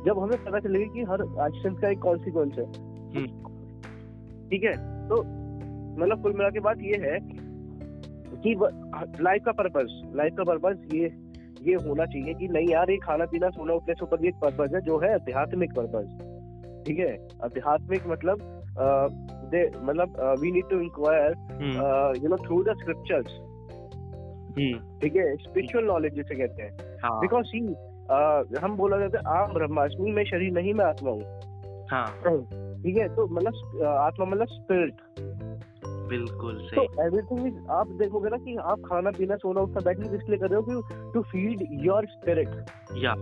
जब हमें पता चलेगा कि हर एक्शन का एक कॉन्सिक्वेंस है. ठीक है. तो मतलब कुल मिला के बात ये है कि लाइफ का पर्पस लाइफ का पर्पस ये ये होना चाहिए कि नहीं यार, ये खाना पीना सोना उठने से ऊपर भी एक पर्पस है, जो है आध्यात्मिक पर्पस. ठीक है. आध्यात्मिक मतलब मतलब we need to inquire you know through the scriptures. ठीक है. स्पिरिचुअल नॉलेज जिसे कहते हैं, बिकॉज सी Uh, हम बोला जाता है आम ब्रह्मास्मि, मैं शरीर नहीं, मैं आत्मा हूँ. ठीक है. तो मतलब आत्मा मतलब स्पिरिट. बिल्कुल सही. तो एवरीथिंग आप देखोगे ना कि आप खाना पीना सोना उठना बैठने किस लिए कर रहे हो, कि टू फीड योर स्पिरिट. या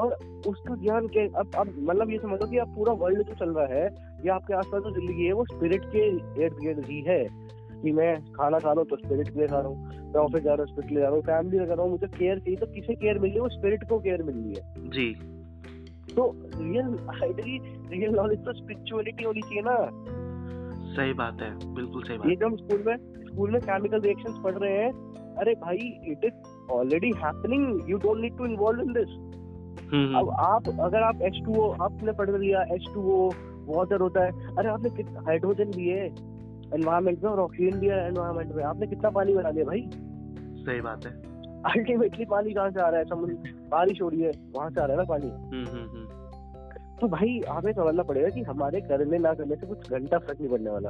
और उसका ज्ञान के अब आप मतलब ये समझो कि आप पूरा वर्ल्ड जो चल रहा है या आपके आसपास जो जिंदगी है वो स्पिरिट के इर्द गिर्द ही है. कि मैं खाना खा रहा हूँ तो स्पिरिट के लिए खा रहा हूँ, मैं ऑफिस जा रहा हूँ स्पिरिट ले जा रहा हूँ, फैमिली में कर रहा हूँ, मुझे केयर चाहिए तो किसे केयर मिल रही है, वो स्पिरिट को केयर मिल रही है जी. तो रियल आइडली रियल नॉलेज तो स्पिरिचुअलिटी होनी चाहिए ना. सही बात है, बिल्कुल सही बात. ये जो हम स्कूल में स्कूल में केमिकल रिएक्शंस पढ़ रहे हैं, अरे भाई it is already happening, you don't need to involve in this. अब आप अगर आप H टू O आपने पढ़ लिया, H टू O वाटर होता है, अरे आपने कितना हाइड्रोजन भी है एनवायरमेंट में और ऑक्सीजन भी है एनवायरमेंट में, आपने कितना पानी बना दिया भाई. सही बात है. अल्टीमेटली पानी कहाँ से आ रहा है, समुद्र, बारिश हो रही है, वहां से आ रहा है ना पानी. हम्म. तो भाई हमें समझना पड़ेगा कि हमारे करने ना करने से कुछ घंटा फर्क नहीं पड़ने वाला.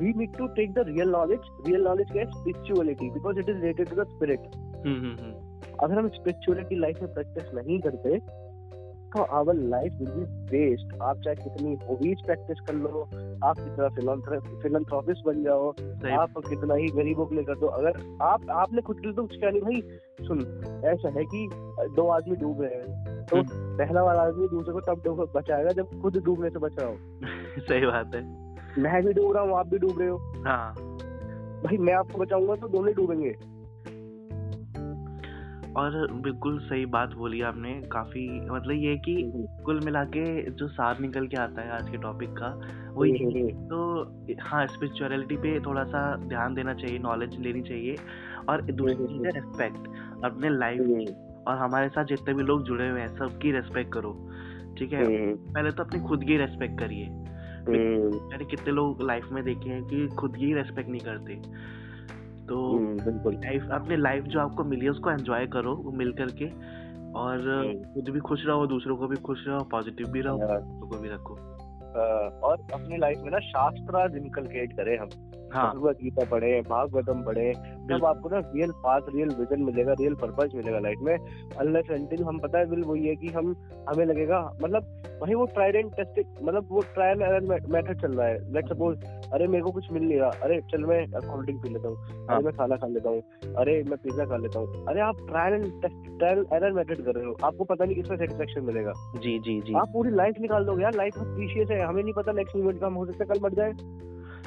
We need to take the real knowledge. Real knowledge क्या है, spirituality, because it is related to the spirit. अगर हम स्पिरिचुअलिटी लाइफ में प्रैक्टिस नहीं करते तो our life will be waste. आप चाहे कितनी हॉबीज प्रैक्टिस कर लो, आप कितना फिलैंथ्रोपिस्ट बन जाओ, आप कितना ही गरीबों के लिए कर दो, अगर आप आपने खुद के लिए तो कुछ नहीं. भाई सुन, ऐसा है कि दो आदमी डूब रहे हैं, तो पहला वाला आदमी दूसरे को तब बचाएगा जब खुद डूबने से बच रहा हो. सही बात है. मैं भी डूब रहा हूँ, आप भी डूब रहे हो। हाँ भाई, मैं आपको बचाऊंगा तो दोनों डूबेंगे। और बिल्कुल सही बात बोली आपने, काफी मतलब ये कि कुल मिला के जो सार निकल के आता है आज के टॉपिक का वो ये। तो हाँ, स्पिरिचुअलिटी पे थोड़ा सा ध्यान देना चाहिए, नॉलेज लेनी चाहिए, और दूसरी चीज है रेस्पेक्ट अपने लाइफ में। और हमारे साथ जितने भी लोग जुड़े हुए हैं सबकी रेस्पेक्ट करो, ठीक है। पहले तो अपनी खुद की रेस्पेक्ट करिए। मैंने कितने लोग लाइफ में देखे हैं कि खुद की रेस्पेक्ट नहीं करते। तो लाइफ, अपने लाइफ जो आपको मिली है उसको एंजॉय करो मिल करके, और खुद भी खुश रहो, दूसरों को भी खुश रहो, पॉजिटिव भी रहो, दूसरों को भी रखो। और अपनी लाइफ में ना शास्त्रार्थ इनकलकेट करें हम। हाँ, भगवद गीता पढ़े, भागवतम पढ़े, जब आपको ना रियल पाथ, रियल विजन मिलेगा, रियल पर्पस मिलेगा लाइफ में। अनलेस एंटिल हम पता है बिल वही है कि हम हमें लगेगा मतलब वही वो ट्रायल एंड टेस्टिंग, मतलब वो ट्रायल एंड मेथड चल रहा है। लेट्स सपोज अरे मेरे को कुछ मिल नहीं रहा, अरे चल मैं कोल्ड ड्रिंक पी लेता हूँ, अरे मैं खाना खा लेता हूँ, अरे मैं पिज्जा खा लेता हूँ। अरे आप trial and test, trial and method कर रहे हो, आपको पता नहीं किसमें सेटिस्फेक्शन मिलेगा। जी जी जी, आप पूरी लाइफ निकाल दोगे यार। लाइफ प्रीशियस है, हमें नहीं पता नेक्स्ट मोमेंट का हम हो सकता है कल मर जाए।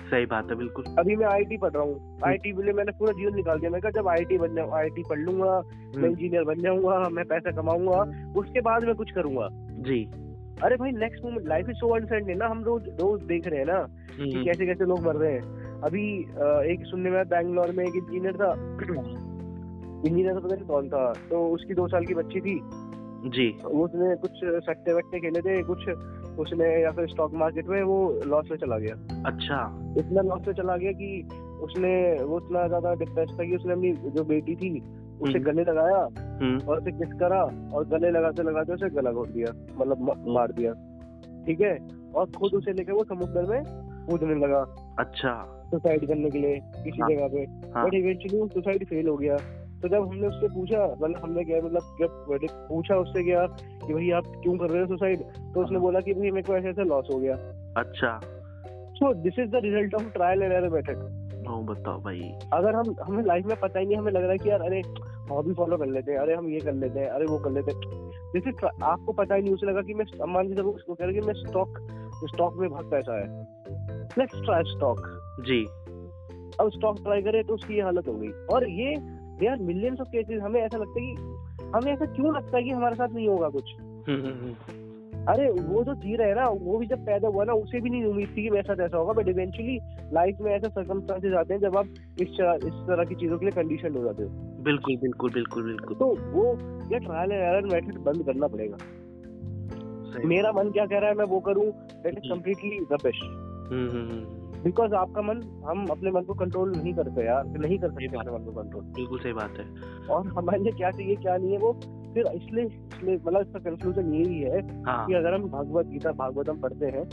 सही बात है, बिल्कुल। अभी मैं आईटी पढ़ रहा हूँ, आईटी के लिए मैंने पूरा जीवन निकाल दिया। मैं कहा जब आईटी बन जाऊँ, आईटी पढ़ लूंगा, मैं इंजीनियर बन जाऊंगा, मैं पैसा कमाऊंगा, उसके बाद मैं कुछ करूंगा। जी, अरे भाई next moment, life is so uncertain है ना। हम रोज रोज देख रहे हैं ना कि कैसे कैसे लोग मर रहे हैं। अभी एक सुनने में बैंगलोर में एक इंजीनियर था, इंजीनियर पता नहीं कौन था, तो उसकी दो साल की बच्ची थी जी। उसने कुछ सट्टे वट्टे खेले थे कुछ उसने, या फिर स्टॉक मार्केट में, वो लॉस में चला गया। अच्छा, इतना लॉस में चला गया कि उसने वो इतना ज्यादा डिप्रेस था कि उसने अपनी जो बेटी थी उसे गले लगाया और उसे किस करा, और गले लगाते लगाते उसे गला घोट दिया, मतलब मार दिया, ठीक है। और खुद उसे लेकर वो समुद्र में कूदने लगा। अच्छा, सुसाइड करने के लिए किसी जगह पे, बट इवेंचुअली वो सुसाइड फेल हो गया। तो जब हमने उससे पूछा, मतलब हमने क्या मतलब जब पूछा उससे क्या कि भाई आप क्यों कर रहे हो सुसाइड, तो उसने बोला कि भाई मेरे को ऐसे ऐसे लॉस हो गया। अच्छा, so this is the result of trial and error method. बताओ भाई, अगर हम हमें लाइफ में पता ही नहीं, हमें लग रहा है कि यार अरे हॉबी फॉलो कर लेते हैं, अरे हम ये कर लेते हैं, अरे वो कर लेते हैं। जैसे आपको पता ही नहीं, उसे लगा कि मैं मान लीजिए उसको कह रहा कि मैं स्टॉक स्टॉक में बहुत पैसा है, लेट्स ट्राई स्टॉक। जी, अब स्टॉक ट्राई करे तो उसकी ये हालत हो गई। और ये they are millions of cases. हमें ऐसा लगता है कि हमें ऐसा क्यों लगता है कि हमारे साथ नहीं होगा कुछ। अरे वो जो जी रहा है ना, वो भी जब पैदा हुआ ना उसे भी नहीं उम्मीद थी कि मेरे साथ ऐसा होगा, बट इवेंचुअली लाइफ में ऐसे सर्कमस्टांसेस आते हैं जब आप इस तरह, इस तरह की चीजों के लिए कंडीशन हो जाते हो। बिल्कुल बिल्कुल बिल्कुल बिल्कुल। तो वो ये ट्रायल एंड एरर मेथड बंद करना पड़ेगा। मेरा मन क्या कह रहा है मैं वो करूं, that is completely rubbish, because आपका मन, हम अपने मन को कंट्रोल नहीं करते यार, नहीं कर सकते अपने मन को कंट्रोल। बिल्कुल सही बात है। और हमारे लिए क्या चाहिए क्या नहीं है वो फिर इसलिए इसलिए मतलब इसका कंक्लूजन यही है कि अगर हम भागवत गीता भागवतम पढ़ते हैं,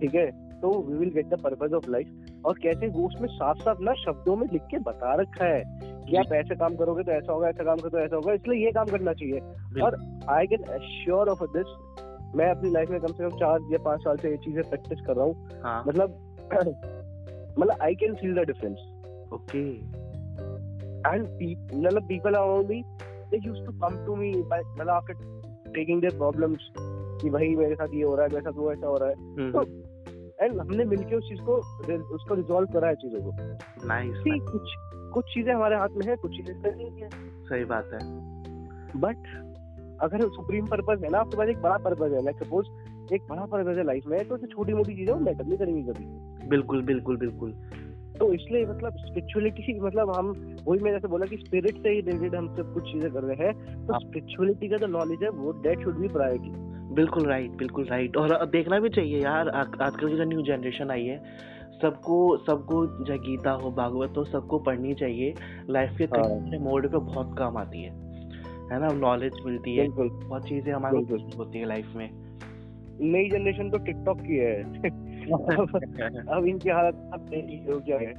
ठीक है, तो we will get the purpose of life. और कैसे वो उसमें साफ साफ ना शब्दों में लिख के बता रखा है कि आप ऐसे काम करोगे तो ऐसा होगा, ऐसा काम करोगे तो ऐसा होगा, इसलिए ये काम करना चाहिए। और I can assure of this, मैं अपनी लाइफ में कम से कम चार या पांच साल से ये चीजें प्रैक्टिस कर रहा हूँ। मतलब मतलब I can feel the difference. Okay, and मतलब people around me they used to come to me by, मतलब after taking their problems कि भाई मेरे साथ ये हो रहा है, मेरे साथ वो ऐसा हो रहा है, तो एंड हमने मिलके उस चीज को उसको रिजॉल्व करा है चीजों को। नाइस। nice, कुछ कुछ चीजें हमारे हाथ में है, कुछ चीजें नहीं है। सही बात है। बट अगर सुप्रीम पर्पस है ना आपके पास, एक बड़ा पर्पस है, लाइक सपोज एक बड़ा पर्पस है लाइफ में, तो छोटी मोटी चीजें वो मैटर नहीं करेंगी कभी। बिल्कुल बिल्कुल बिल्कुल। तो इसलिए मतलब स्पिरिचुअलिटी, मतलब हम वही मैं जैसे बोला कि स्पिरिट से ही रिलेटेड हम सब कुछ चीजें कर रहे हैं, तो स्पिरिचुअलिटी का जो नॉलेज है वो दैट शुड बी प्रायोरिटी। बिल्कुल राइट, बिल्कुल राइट। और देखना भी चाहिए यार, आजकल की जो न्यू जनरेशन आई है सबको सबको जो गीता हो, भागवत हो, सबको पढ़नी चाहिए। लाइफ के कई मोड पे बहुत काम आती है है ना, नॉलेज मिलती है, बहुत चीजें हमारे होती है लाइफ में। नई जनरेशन तो टिकटॉक की है। अब इनकी हालत आप नहीं हो क्या है।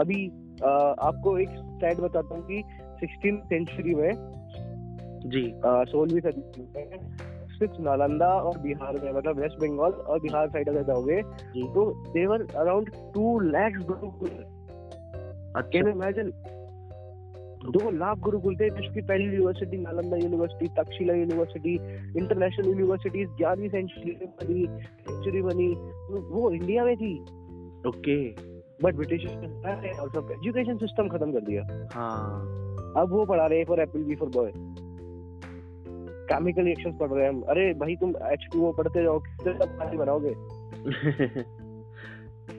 अभी आ, आपको एक स्टैट बताता हूँ कि सिक्सटीन सेंचुरी में जी सोलहवीं सदी में सिर्फ नालंदा और बिहार में, मतलब वेस्ट बंगाल और बिहार साइड अगर जाओगे तो there were around two lakhs. Can imagine दो लाख गुरुकुल थे। विश्व की पहली university Nalanda university, Takshashila university, international universities ग्यारहवीं सेंचुरी बनी, वो इंडिया में थी। Okay, but British education system खत्म कर दिया। हाँ, अब वो पढ़ा रहे for apple B for boy, chemical reactions पढ़ रहे हैं। अरे भाई तुम एच टू ओ पढ़ते जाओ, कितना पानी बनाओगे।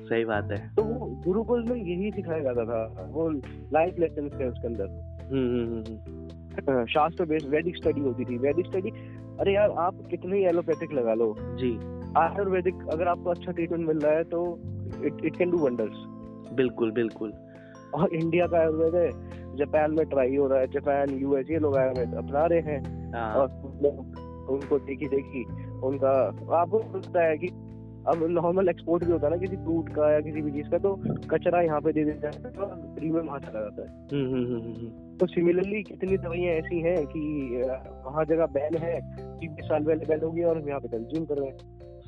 सही बात है। तो वो गुरुकुल में यही सिखाया जाता था, वो लाइफ लेसन थे उसके अंदर। शास्त्र बेस्ड वैदिक स्टडी होती थी। वैदिक स्टडी, अरे यार आप कितने एलोपैथिक लगा लो जी, आयुर्वेदिक अगर आपको अच्छा ट्रीटमेंट मिल रहा है तो it it can do wonders. बिल्कुल बिल्कुल। और इंडिया का आयुर्वेद है, जापान में ट्राई हो रहा है, जापान यूएस ये लोग आयुर्वेद अपना रहे हैं। और उनको देखी देखी उनका आपको लगता है कि अब नॉर्मल एक्सपोर्ट भी होता है ना किसी फ्रूट का या किसी भी चीज का, तो कचरा यहाँ पे दे देता है तो फ्री में वहाँ चला जाता है। तो सिमिलरली कितनी दवाइयाँ ऐसी हैं कि वहाँ जगह बैन है, बीस साल पहले बैन हो गई और यहाँ पे कंज्यूम कर रहे हैं।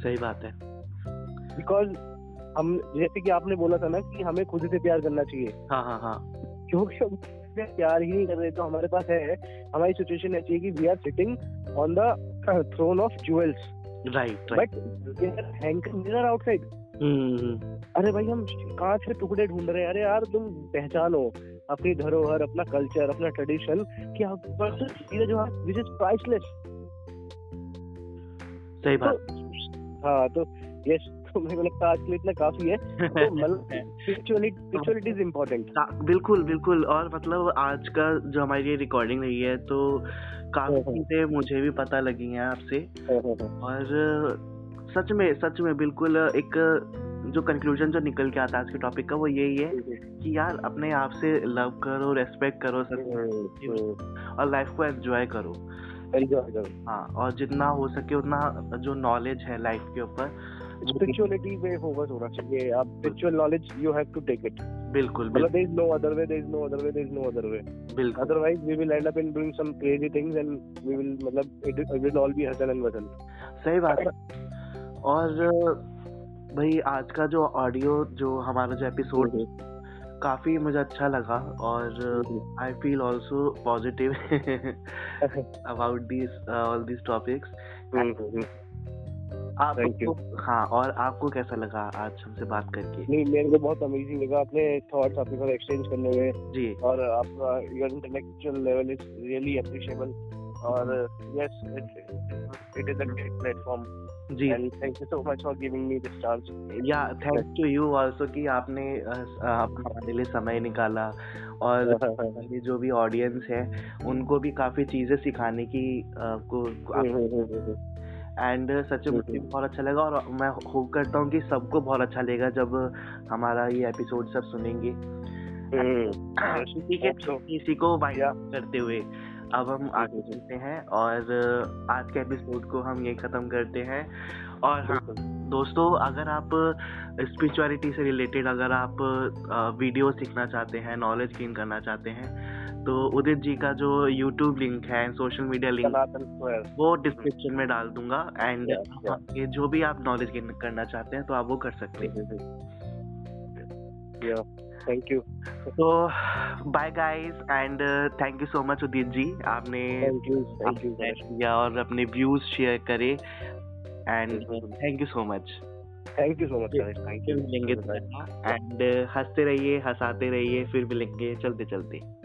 सही बात है। बिकॉज हम, जैसे कि आपने बोला था ना कि हमें खुद से प्यार करना चाहिए। हाँ हाँ हाँ, क्योंकि हम प्यार ही नहीं कर रहे। तो हमारे पास है, हमारी सिचुएशन ऐसी है कि we are sitting on the throne of jewels. Right right. But hankered are outside. अरे भाई हम कांच के टुकड़े ढूंढ रहे हैं। अरे यार तुम पहचानो अपनी धरोहर, अपना कल्चर, अपना ट्रेडिशन, कि आप पर्सन जो है विच इज प्राइसलेस। सही बात। हाँ, तो यस, तो मेरे को लगता है आज के लिए इतना काफी है। तो मतलब स्पिरिचुअलिटी इज इम्पोर्टेंट। बिल्कुल बिल्कुल। और मतलब आज का जो हमारी ये रिकॉर्डिंग रही है, तो काफी चीजें मुझे भी पता लगी हैं आपसे। और सच में सच में बिल्कुल एक जो कंक्लूजन जो निकल के आता है आज के टॉपिक का, वो यही है कि यार अपने आप से लव करो, रेस्पेक्ट करो सब, और लाइफ को एंजॉय करो। एंजॉय करो, हाँ। और जितना हो सके उतना जो नॉलेज है लाइफ के ऊपर, स्पिरिचुअलिटी पे फोकस होना चाहिए। आप spiritual knowledge you have to take it. बिल्कुल, मतलब there is no other way, there is no other way, there is no other way. बिल्कुल, otherwise we will end up in doing some crazy things and we will, मतलब it will all be hustle and bustle. सही बात है। और भाई आज का जो ऑडियो जो हमारा जो एपिसोड है, काफी मुझे अच्छा लगा। और I feel also positive about this all this topics. आपको, हाँ, और आपको कैसा लगा आज हमसे बात करके? नहीं, मेरे को बहुत अमेजिंग लगा। अपने थॉट्स आपके साथ एक्सचेंज करने हुए जी, और आपका your intellectual level is really appreciable. और yes, it is a great platform जी। And thank you so much for giving me this chance. या थैंक्स टू यू आल्सो कि आपने हमारे लिए समय निकाला। और जो भी ऑडियंस है उनको भी काफी चीजें सिखाने की आपको, एंड सच में बहुत अच्छा लगा। और मैं होप करता हूँ कि सबको बहुत अच्छा लगेगा जब हमारा ये एपिसोड सब सुनेंगे। ठीक है, इसी को वाइंड अप करते हुए अब हम आगे चलते हैं और आज के एपिसोड को हम ये ख़त्म करते हैं। और हाँ दोस्तों, अगर आप स्पिरिचुअलिटी से रिलेटेड अगर आप वीडियो सीखना चाहते हैं, नॉलेज गेन करना चाहते हैं, तो उदित जी का जो यूट्यूब लिंक है, सोशल मीडिया लिंक, वो डिस्क्रिप्शन में डाल दूंगा। एंड ये जो भी आप नॉलेज गेन करना चाहते हैं तो आप वो कर सकते हैं। Thank you. तो bye guys, and thank you so much Udit ji, आपने किया और अपने व्यूज शेयर करे। And thank you so much. Thank you so much. Thank you. मिलेंगे, एंड हंसते रहिए, हंसाते रहिए, फिर मिलेंगे चलते चलते।